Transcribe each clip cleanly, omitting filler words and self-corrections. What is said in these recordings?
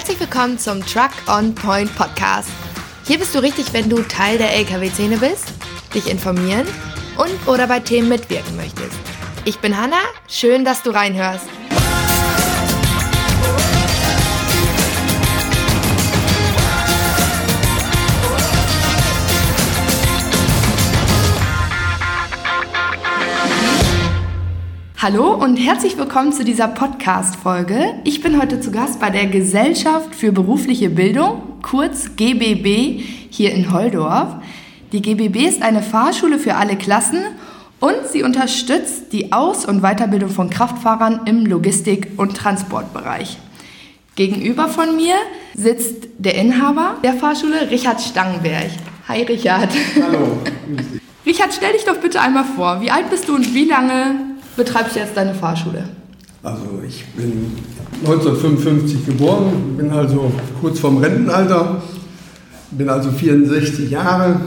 Herzlich willkommen zum Truck on Point Podcast. Hier bist du richtig, wenn du Teil der LKW-Szene bist, dich informieren und oder bei Themen mitwirken möchtest. Ich bin Hanna, schön, dass du reinhörst. Hallo und herzlich willkommen zu dieser Podcast-Folge. Ich bin heute zu Gast bei der Gesellschaft für berufliche Bildung, kurz GBB, hier in Holdorf. Die GBB ist eine Fahrschule für alle Klassen und sie unterstützt die Aus- und Weiterbildung von Kraftfahrern im Logistik- und Transportbereich. Gegenüber von mir sitzt der Inhaber der Fahrschule, Richard Stangenberg. Hi Richard. Hallo. Richard, stell dich doch bitte einmal vor. Wie alt bist du und wie lange betreibst du jetzt deine Fahrschule? Also ich bin 1955 geboren, bin also kurz vorm Rentenalter, bin also 64 Jahre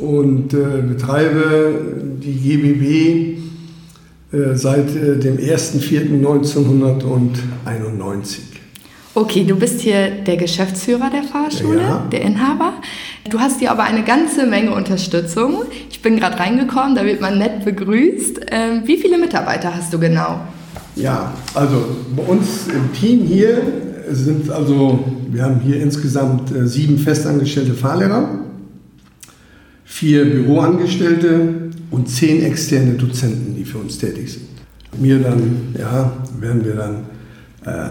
und betreibe die GBB seit dem 1.4.1991. Okay, du bist hier der Geschäftsführer der Fahrschule, ja. Der Inhaber. Du hast hier aber eine ganze Menge Unterstützung. Ich bin gerade reingekommen, da wird man nett begrüßt. Wie viele Mitarbeiter hast du genau? Ja, also bei uns im Team hier sind wir haben hier insgesamt 7 festangestellte Fahrlehrer, 4 Büroangestellte und 10 externe Dozenten, die für uns tätig sind. Werden wir dann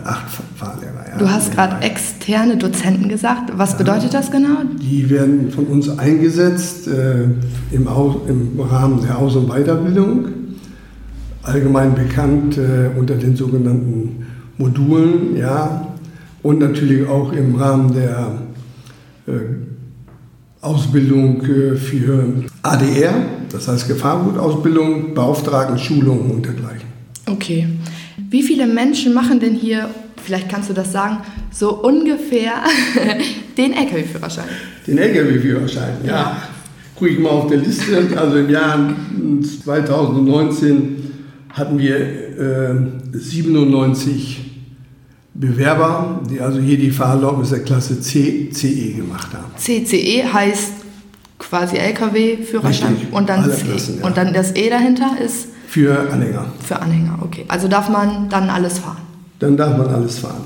8 Fahrlehrer. Ja. Du hast gerade externe Dozenten gesagt. Was bedeutet das genau? Die werden von uns eingesetzt im Rahmen der Aus- und Weiterbildung. Allgemein bekannt unter den sogenannten Modulen. Ja. Und natürlich auch im Rahmen der Ausbildung für ADR, das heißt Gefahrgutausbildung, Beauftragten, Schulungen und dergleichen. Okay. Wie viele Menschen machen denn hier, vielleicht kannst du das sagen, so ungefähr den LKW-Führerschein? Den LKW-Führerschein, ja. Gucke ich mal auf der Liste. Also im Jahr 2019 hatten wir 97 Bewerber, die also hier die Fahrerlaubnis der Klasse CE gemacht haben. CCE heißt quasi LKW-Führerschein und dann alle Klassen, ja. Und dann das E dahinter ist? Für Anhänger. Für Anhänger, okay. Also darf man dann alles fahren? Dann darf man alles fahren.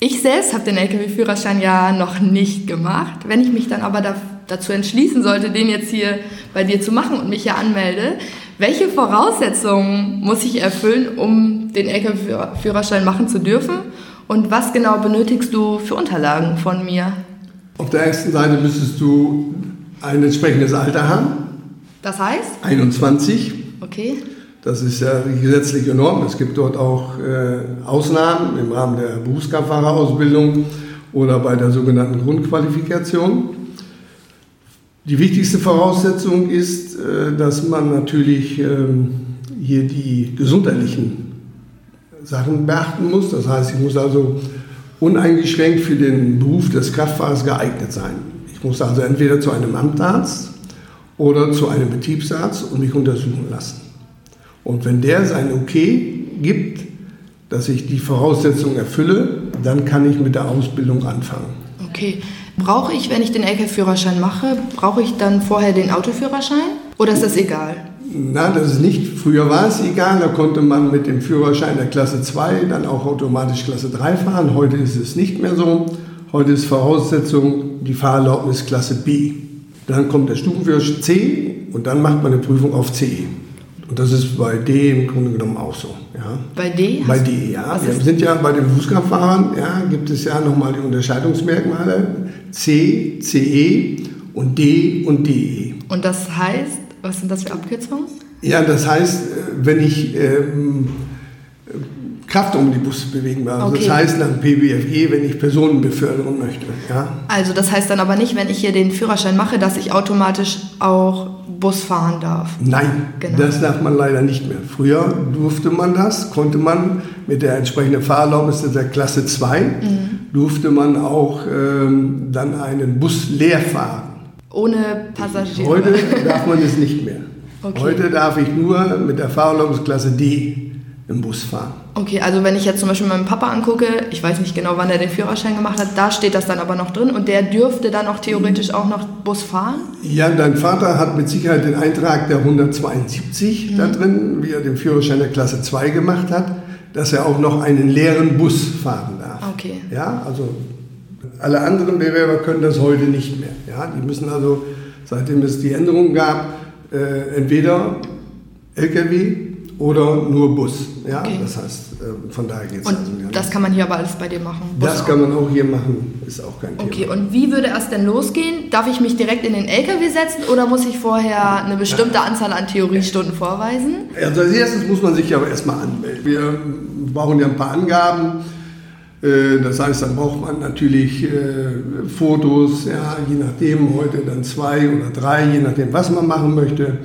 Ich selbst habe den LKW-Führerschein ja noch nicht gemacht. Wenn ich mich dann aber dazu entschließen sollte, den jetzt hier bei dir zu machen und mich hier anmelde, welche Voraussetzungen muss ich erfüllen, um den LKW-Führerschein machen zu dürfen? Und was genau benötigst du für Unterlagen von mir? Auf der ersten Seite müsstest du ein entsprechendes Alter haben. Das heißt? 21. Okay. Das ist ja die gesetzliche Norm. Es gibt dort auch Ausnahmen im Rahmen der Berufskraftfahrerausbildung oder bei der sogenannten Grundqualifikation. Die wichtigste Voraussetzung ist, dass man natürlich hier die gesundheitlichen Sachen beachten muss. Das heißt, ich muss also uneingeschränkt für den Beruf des Kraftfahrers geeignet sein. Ich muss also entweder zu einem Amtsarzt oder zu einem Betriebsarzt und mich untersuchen lassen. Und wenn der sein Okay gibt, dass ich die Voraussetzungen erfülle, dann kann ich mit der Ausbildung anfangen. Okay. Brauche ich, wenn ich den LKW-Führerschein mache, brauche ich dann vorher den Autoführerschein? Oder ist das egal? Nein, das ist nicht. Früher war es egal. Da konnte man mit dem Führerschein der Klasse 2 dann auch automatisch Klasse 3 fahren. Heute ist es nicht mehr so. Heute ist Voraussetzung die Fahrerlaubnis Klasse B. Dann kommt der Stufenführerschein C und dann macht man eine Prüfung auf CE. Und das ist bei D im Grunde genommen auch so. Ja. Bei D? Bei D, ja. Wir sind ja bei den Berufskraftfahrern, ja, gibt es ja nochmal die Unterscheidungsmerkmale C, CE und D und DE. Und das heißt, was sind das für Abkürzungen? Ja, das heißt, wenn ich Kraftomnibus bewegen will. Also okay. Das heißt nach PBFG, wenn ich Personen befördern möchte. Ja? Also das heißt dann aber nicht, wenn ich hier den Führerschein mache, dass ich automatisch auch Bus fahren darf? Nein, genau. Das darf man leider nicht mehr. Früher durfte man das, konnte man mit der entsprechenden Fahrerlaubnis der Klasse 2, durfte man auch dann einen Bus leer fahren. Ohne Passagiere? Heute darf man es nicht mehr. Okay. Heute darf ich nur mit der Fahrerlaubnis Klasse D im Bus fahren. Okay, also wenn ich jetzt zum Beispiel meinen Papa angucke, ich weiß nicht genau, wann er den Führerschein gemacht hat, da steht das dann aber noch drin und der dürfte dann auch theoretisch auch noch Bus fahren? Ja, dein Vater hat mit Sicherheit den Eintrag der 172 da drin, wie er den Führerschein der Klasse 2 gemacht hat, dass er auch noch einen leeren Bus fahren darf. Okay. Ja, also alle anderen Bewerber können das heute nicht mehr. Ja, die müssen also, seitdem es die Änderung gab, entweder LKW oder nur Bus. Ja? Okay. Das heißt, von daher geht es also gar nicht. Das kann man hier aber alles bei dir machen? Bus das auch. Kann man auch hier machen, ist auch kein Thema. Okay, und wie würde es denn losgehen? Darf ich mich direkt in den LKW setzen oder muss ich vorher eine bestimmte Anzahl an Theoriestunden vorweisen? Also als erstes muss man sich ja erstmal anmelden. Wir brauchen ja ein paar Angaben. Das heißt, dann braucht man natürlich Fotos, ja, je nachdem, heute dann 2 oder 3, je nachdem, was man machen möchte.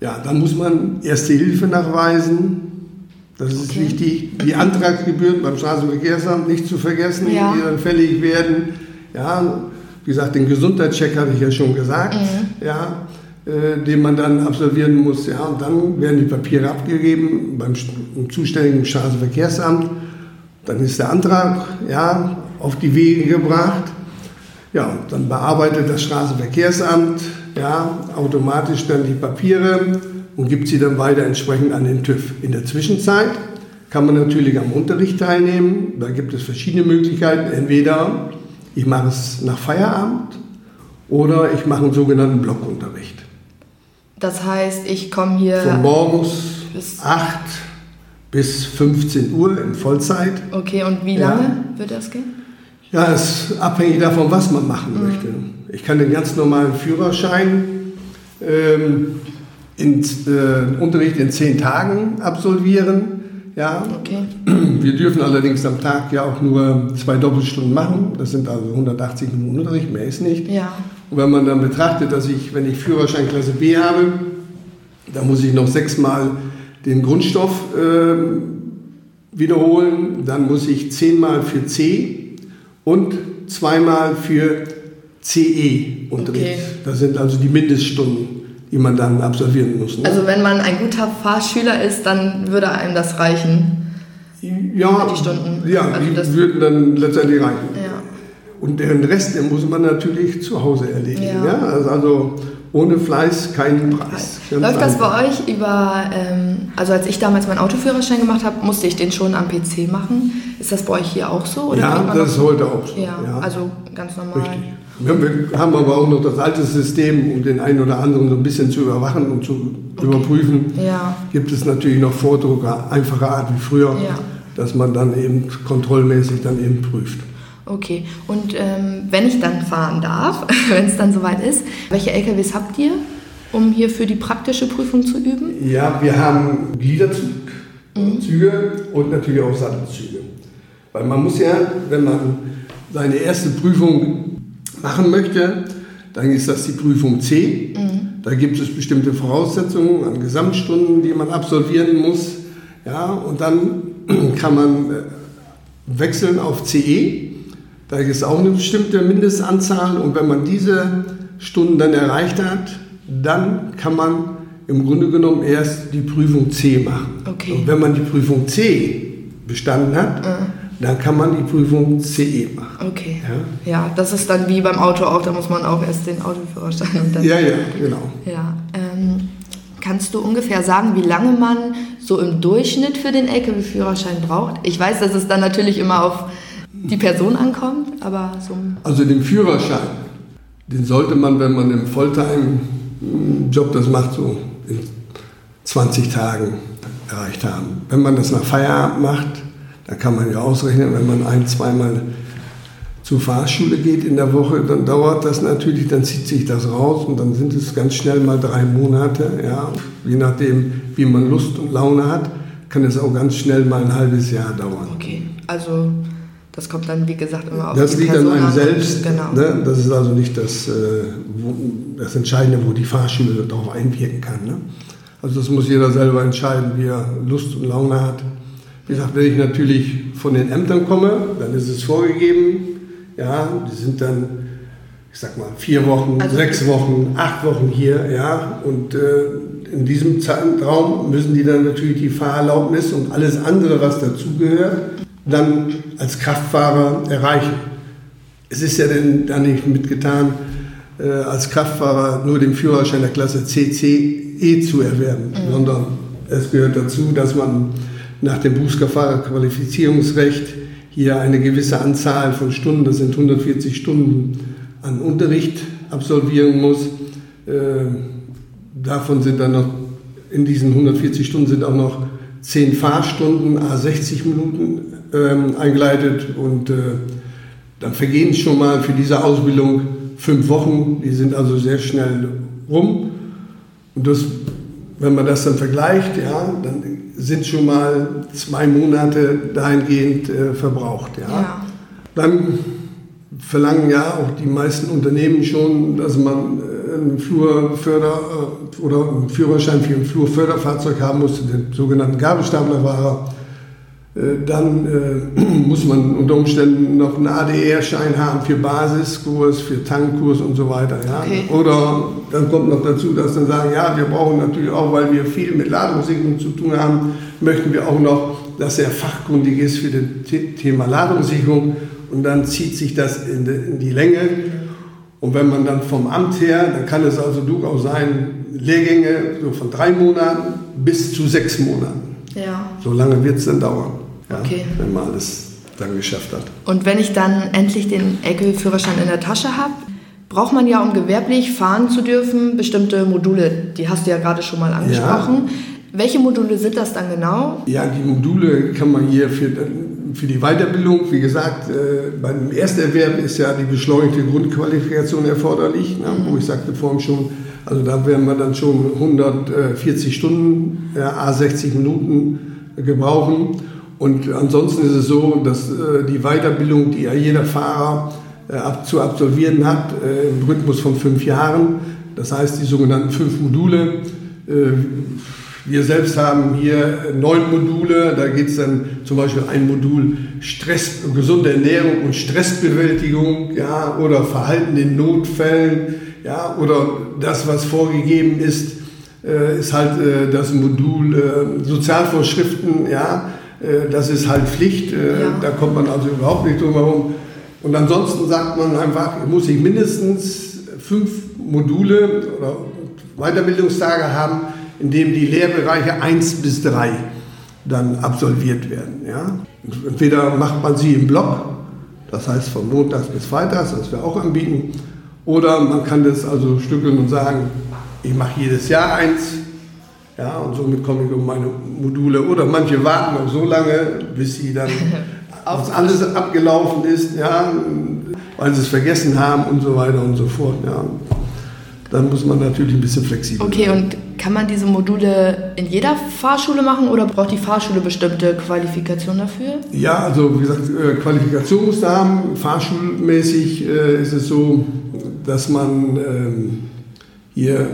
Ja, dann muss man Erste Hilfe nachweisen, das ist wichtig. Die Antragsgebühren beim Straßenverkehrsamt nicht zu vergessen, die dann fällig werden. Ja, wie gesagt, den Gesundheitscheck habe ich ja schon gesagt, den man dann absolvieren muss. Ja, und dann werden die Papiere abgegeben beim zuständigen Straßenverkehrsamt. Dann ist der Antrag auf die Wege gebracht. Ja, und dann bearbeitet das Straßenverkehrsamt automatisch dann die Papiere und gibt sie dann weiter entsprechend an den TÜV. In der Zwischenzeit kann man natürlich am Unterricht teilnehmen. Da gibt es verschiedene Möglichkeiten. Entweder ich mache es nach Feierabend oder ich mache einen sogenannten Blockunterricht. Das heißt, ich komme hier von morgens 8 bis 15 Uhr in Vollzeit. Okay, und wie lange wird das gehen? Ja, es ist abhängig davon, was man machen möchte. Ich kann den ganz normalen Führerschein Unterricht in 10 Tagen absolvieren. Ja. Okay. Wir dürfen allerdings am Tag ja auch nur 2 Doppelstunden machen. Das sind also 180 Minuten Unterricht, mehr ist nicht. Ja. Und wenn man dann betrachtet, dass ich, wenn ich Führerschein Klasse B habe, dann muss ich noch 6-mal den Grundstoff wiederholen. Dann muss ich 10-mal für C und 2-mal für CE-Unterricht. Okay. Das sind also die Mindeststunden, die man dann absolvieren muss. Ne? Also wenn man ein guter Fahrschüler ist, dann würde einem das reichen? Ja, die Stunden. Ja, also die würden dann letztendlich reichen. Ja. Und den Rest, den muss man natürlich zu Hause erledigen. Ja. Ja? Also ohne Fleiß, keinen Preis. Läuft einfach. Das bei euch über, also als ich damals meinen Autoführerschein gemacht habe, musste ich den schon am PC machen. Ist das bei euch hier auch so? Oder ja, das ist heute auch so. Ja, also ganz normal. Richtig. Wir haben aber auch noch das alte System, um den einen oder anderen so ein bisschen zu überwachen und zu überprüfen. Ja. Gibt es natürlich noch Vordrucker, einfacher Art wie früher, dass man dann eben kontrollmäßig dann eben prüft. Okay, und wenn ich dann fahren darf, wenn es dann soweit ist, welche LKWs habt ihr, um hier für die praktische Prüfung zu üben? Ja, wir haben Gliederzüge und natürlich auch Sattelzüge. Weil man muss ja, wenn man seine erste Prüfung machen möchte, dann ist das die Prüfung C. Da gibt es bestimmte Voraussetzungen an Gesamtstunden, die man absolvieren muss. Ja, und dann kann man wechseln auf CE. Da gibt es auch eine bestimmte Mindestanzahl und wenn man diese Stunden dann erreicht hat, dann kann man im Grunde genommen erst die Prüfung C machen. Okay. Und wenn man die Prüfung C bestanden hat, dann kann man die Prüfung CE machen. Okay. Ja, das ist dann wie beim Auto auch, da muss man auch erst den Autoführerschein und dann. Ja, genau. Ja. Kannst du ungefähr sagen, wie lange man so im Durchschnitt für den LKW-Führerschein braucht? Ich weiß, dass es dann natürlich immer auf die Person ankommt, aber so. Also den Führerschein, den sollte man, wenn man im Volltime-Job das macht, so in 20 Tagen erreicht haben. Wenn man das nach Feierabend macht, da kann man ja ausrechnen, wenn man 1-, 2-mal zur Fahrschule geht in der Woche, dann dauert das natürlich, dann zieht sich das raus und dann sind es ganz schnell mal 3 Monate. Ja. Je nachdem, wie man Lust und Laune hat, kann es auch ganz schnell mal ein halbes Jahr dauern. Okay, also das kommt dann, wie gesagt, immer auf das die Person an. Das liegt an einem selbst. Genau. Ne? Das ist also nicht das Entscheidende, wo die Fahrschule darauf einwirken kann. Ne? Also das muss jeder selber entscheiden, wie er Lust und Laune hat. Wie gesagt, wenn ich natürlich von den Ämtern komme, dann ist es vorgegeben, die sind dann, ich sag mal, 4 Wochen, also 6 Wochen, 8 Wochen hier, und in diesem Zeitraum müssen die dann natürlich die Fahrerlaubnis und alles andere, was dazugehört, dann als Kraftfahrer erreichen. Es ist ja dann nicht mitgetan, als Kraftfahrer nur den Führerschein der Klasse CCE zu erwerben, sondern es gehört dazu, dass man nach dem Berufsfahrerqualifizierungsrecht hier eine gewisse Anzahl von Stunden, das sind 140 Stunden, an Unterricht absolvieren muss. Davon sind dann noch, in diesen 140 Stunden sind auch noch 10 Fahrstunden, à 60 Minuten eingeleitet und dann vergehen schon mal für diese Ausbildung 5 Wochen, die sind also sehr schnell rum. Und das, wenn man das dann vergleicht, ja, dann sind schon mal 2 Monate dahingehend verbraucht. Ja. Ja. Dann verlangen ja auch die meisten Unternehmen schon, dass man einen einen Führerschein für ein Flurförderfahrzeug haben muss, den sogenannten Gabelstaplerfahrer. Dann muss man unter Umständen noch einen ADR-Schein haben für Basiskurs, für Tankkurs und so weiter. Ja? Okay. Oder dann kommt noch dazu, dass dann sagen, ja, wir brauchen natürlich auch, weil wir viel mit Ladungssicherung zu tun haben, möchten wir auch noch, dass er fachkundig ist für das Thema Ladungssicherung. Und dann zieht sich das in die Länge. Und wenn man dann vom Amt her, dann kann es also durchaus sein, Lehrgänge so von 3 Monaten bis zu 6 Monaten. Ja. So lange wird es dann dauern, ja, okay, wenn man alles dann geschafft hat. Und wenn ich dann endlich den LKW-Führerschein in der Tasche habe, braucht man ja, um gewerblich fahren zu dürfen, bestimmte Module. Die hast du ja gerade schon mal angesprochen. Ja. Welche Module sind das dann genau? Ja, die Module kann man hier für die Weiterbildung, wie gesagt, beim Ersterwerb ist ja die beschleunigte Grundqualifikation erforderlich, ne, wo ich sagte vorhin schon, also da werden wir dann schon 140 Stunden, à 60 Minuten gebrauchen. Und ansonsten ist es so, dass die Weiterbildung, die ja jeder Fahrer zu absolvieren hat, im Rhythmus von 5 Jahren, das heißt die sogenannten 5 Module. Wir selbst haben hier 9 Module, da geht es dann zum Beispiel ein Modul Stress, gesunde Ernährung und Stressbewältigung, ja, oder Verhalten in Notfällen, ja, oder das, was vorgegeben ist, ist halt das Modul Sozialvorschriften, ja, das ist halt Pflicht, da kommt man also überhaupt nicht drum herum. Und ansonsten sagt man einfach, muss ich mindestens 5 Module oder Weiterbildungstage haben, in dem die Lehrbereiche 1 bis 3 dann absolviert werden. Ja? Entweder macht man sie im Block, das heißt von Montags bis Freitags, das wir auch anbieten, oder man kann das also stückeln und sagen, ich mache jedes Jahr 1, ja, und somit komme ich um meine Module. Oder manche warten auch so lange, bis sie dann alles abgelaufen ist, ja, weil sie es vergessen haben und so weiter und so fort. Ja. Dann muss man natürlich ein bisschen flexibel sein. Und kann man diese Module in jeder Fahrschule machen oder braucht die Fahrschule bestimmte Qualifikationen dafür? Ja, also wie gesagt, Qualifikation muss da haben. Fahrschulmäßig ist es so, dass man hier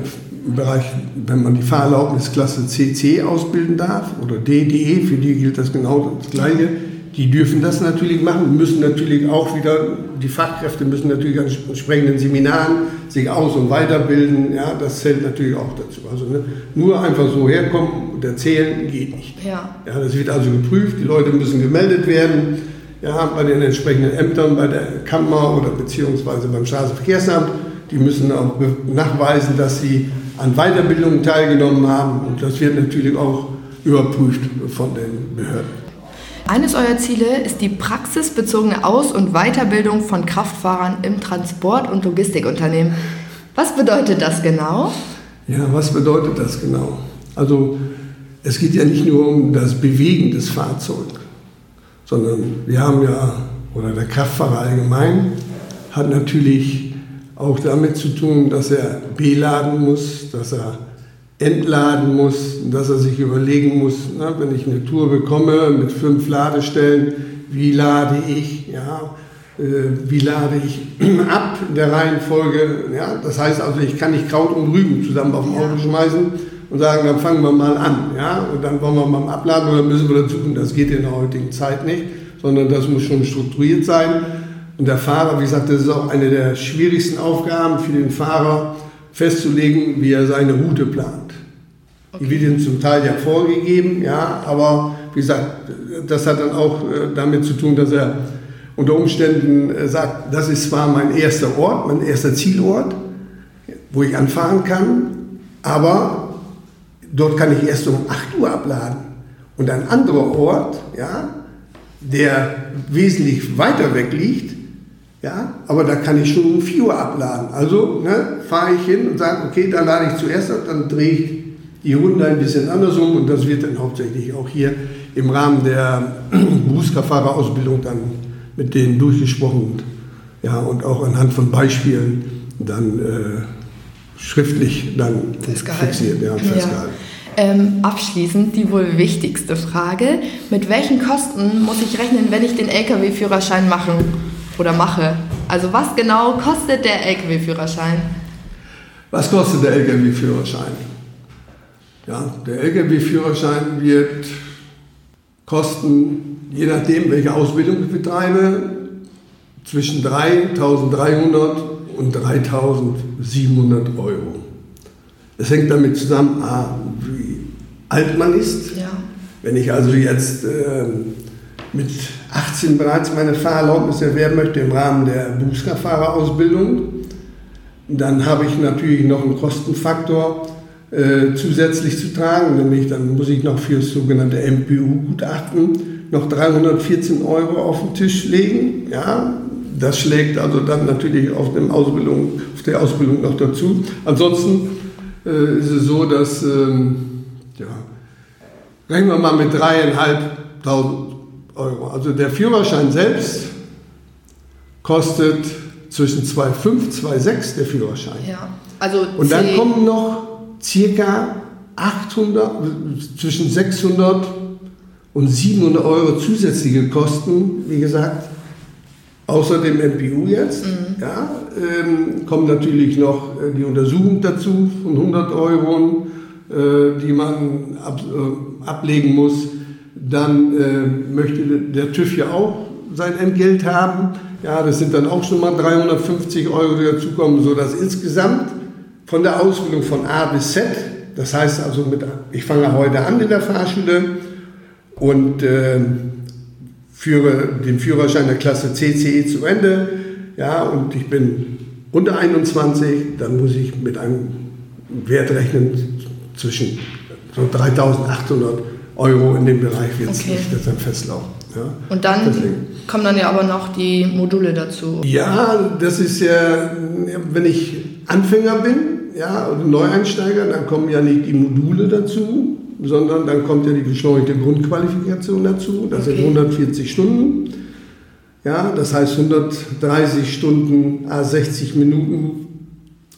im Bereich, wenn man die Fahrerlaubnisklasse CC ausbilden darf oder DDE, für die gilt das genau das Gleiche. Die dürfen das natürlich machen, müssen natürlich auch wieder, die Fachkräfte müssen natürlich an entsprechenden Seminaren sich aus- und weiterbilden, ja, das zählt natürlich auch dazu. Also nur einfach so herkommen und erzählen geht nicht. Ja. Ja, das wird also geprüft, die Leute müssen gemeldet werden, ja, bei den entsprechenden Ämtern, bei der Kammer oder beziehungsweise beim Straßenverkehrsamt. Die müssen auch nachweisen, dass sie an Weiterbildungen teilgenommen haben und das wird natürlich auch überprüft von den Behörden. Eines eurer Ziele ist die praxisbezogene Aus- und Weiterbildung von Kraftfahrern im Transport- und Logistikunternehmen. Was bedeutet das genau? Ja, was bedeutet das genau? Also es geht ja nicht nur um das Bewegen des Fahrzeugs, sondern wir haben ja, oder der Kraftfahrer allgemein, hat natürlich auch damit zu tun, dass er beladen muss, dass er entladen muss, dass er sich überlegen muss, na, wenn ich eine Tour bekomme mit 5 Ladestellen, wie lade ich, ja, wie lade ich ab in der Reihenfolge. Ja, das heißt also, ich kann nicht Kraut und Rüben zusammen auf dem Auto schmeißen und sagen, dann fangen wir mal an, ja, und dann wollen wir mal abladen oder müssen wir dazu tun. Das geht in der heutigen Zeit nicht, sondern das muss schon strukturiert sein. Und der Fahrer, wie gesagt, das ist auch eine der schwierigsten Aufgaben für den Fahrer, festzulegen, wie er seine Route plant. Okay. Die Videos sind zum Teil ja vorgegeben, ja, aber wie gesagt, das hat dann auch damit zu tun, dass er unter Umständen sagt, das ist zwar mein erster Ort, mein erster Zielort, wo ich anfahren kann, aber dort kann ich erst um 8 Uhr abladen. Und ein anderer Ort, ja, der wesentlich weiter weg liegt, ja, aber da kann ich schon um 4 Uhr abladen. Also ne, fahre ich hin und sage, okay, da lade ich zuerst ab, dann drehe ich die Runde ein bisschen andersrum und das wird dann hauptsächlich auch hier im Rahmen der Berufskraftfahrerausbildung dann mit denen durchgesprochen, ja, und auch anhand von Beispielen dann schriftlich dann fixiert. Ja, festgehalten. Ja. Abschließend die wohl wichtigste Frage. Mit welchen Kosten muss ich rechnen, wenn ich den LKW-Führerschein mache? Also was genau kostet der LKW-Führerschein? Was kostet der LKW-Führerschein? Ja, der LKW-Führerschein wird kosten, je nachdem, welche Ausbildung ich betreibe, zwischen 3.300 und 3.700 Euro. Es hängt damit zusammen, wie alt man ist. Ja. Wenn ich also jetzt mit 18 bereits meine Fahrerlaubnis erwerben möchte im Rahmen der Berufskraftfahrerausbildung, dann habe ich natürlich noch einen Kostenfaktor zusätzlich zu tragen, nämlich dann muss ich noch für das sogenannte MPU-Gutachten noch 314 Euro auf den Tisch legen. Ja, das schlägt also dann natürlich auf der Ausbildung noch dazu. Ansonsten ist es so, dass, rechnen wir mal mit 3.500 Euro. Also der Führerschein selbst kostet zwischen 2,5, 2,6 der Führerschein. Ja, also und dann kommen noch circa 800, zwischen 600 und 700 Euro zusätzliche Kosten, wie gesagt, außer dem MPU jetzt, kommen natürlich noch die Untersuchung dazu von 100 Euro, die man ablegen muss. Dann möchte der TÜV ja auch sein Entgelt haben. Ja, das sind dann auch schon mal 350 Euro, die dazukommen, sodass insgesamt von der Ausbildung von A bis Z, das heißt also, ich fange heute an in der Fahrschule, und führe den Führerschein der Klasse CCE zu Ende. Ja, und ich bin unter 21, dann muss ich mit einem Wert rechnen zwischen so 3.800 Euro in dem Bereich wird es nicht, das dann festlaufen. Ja. Und dann kommen dann ja aber noch die Module dazu. Ja, das ist ja, wenn ich Anfänger bin, ja, oder Neueinsteiger, dann kommen ja nicht die Module dazu, sondern dann kommt ja die beschleunigte Grundqualifikation dazu. Das sind 140 Stunden. Ja, das heißt 130 Stunden, 60 Minuten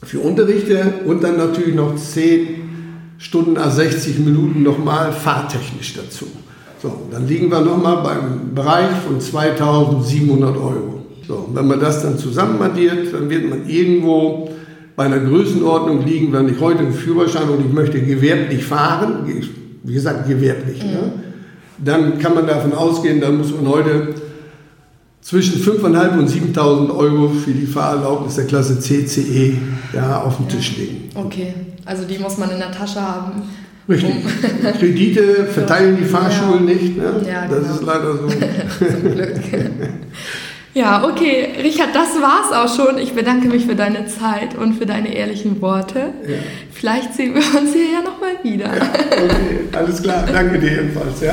für Unterrichte und dann natürlich noch 10 Stunden, 60 Minuten nochmal fahrtechnisch dazu. So, dann liegen wir nochmal beim Bereich von 2.700 Euro. So, wenn man das dann zusammenaddiert, dann wird man irgendwo bei einer Größenordnung liegen, wenn ich heute einen Führerschein und ich möchte gewerblich fahren, wie gesagt, gewerblich, ne? Dann kann man davon ausgehen, dann muss man heute zwischen 5.500 und 7.000 Euro für die Fahrerlaubnis der Klasse CCE auf den Tisch legen. Okay, also die muss man in der Tasche haben. Richtig. Kredite verteilen die Fahrschulen nicht, ne? Ja, genau. Das ist leider so. Zum Glück. Ja, okay. Richard, das war's auch schon. Ich bedanke mich für deine Zeit und für deine ehrlichen Worte. Ja. Vielleicht sehen wir uns hier ja nochmal wieder. Ja, okay, alles klar. Danke dir ebenfalls. Ja.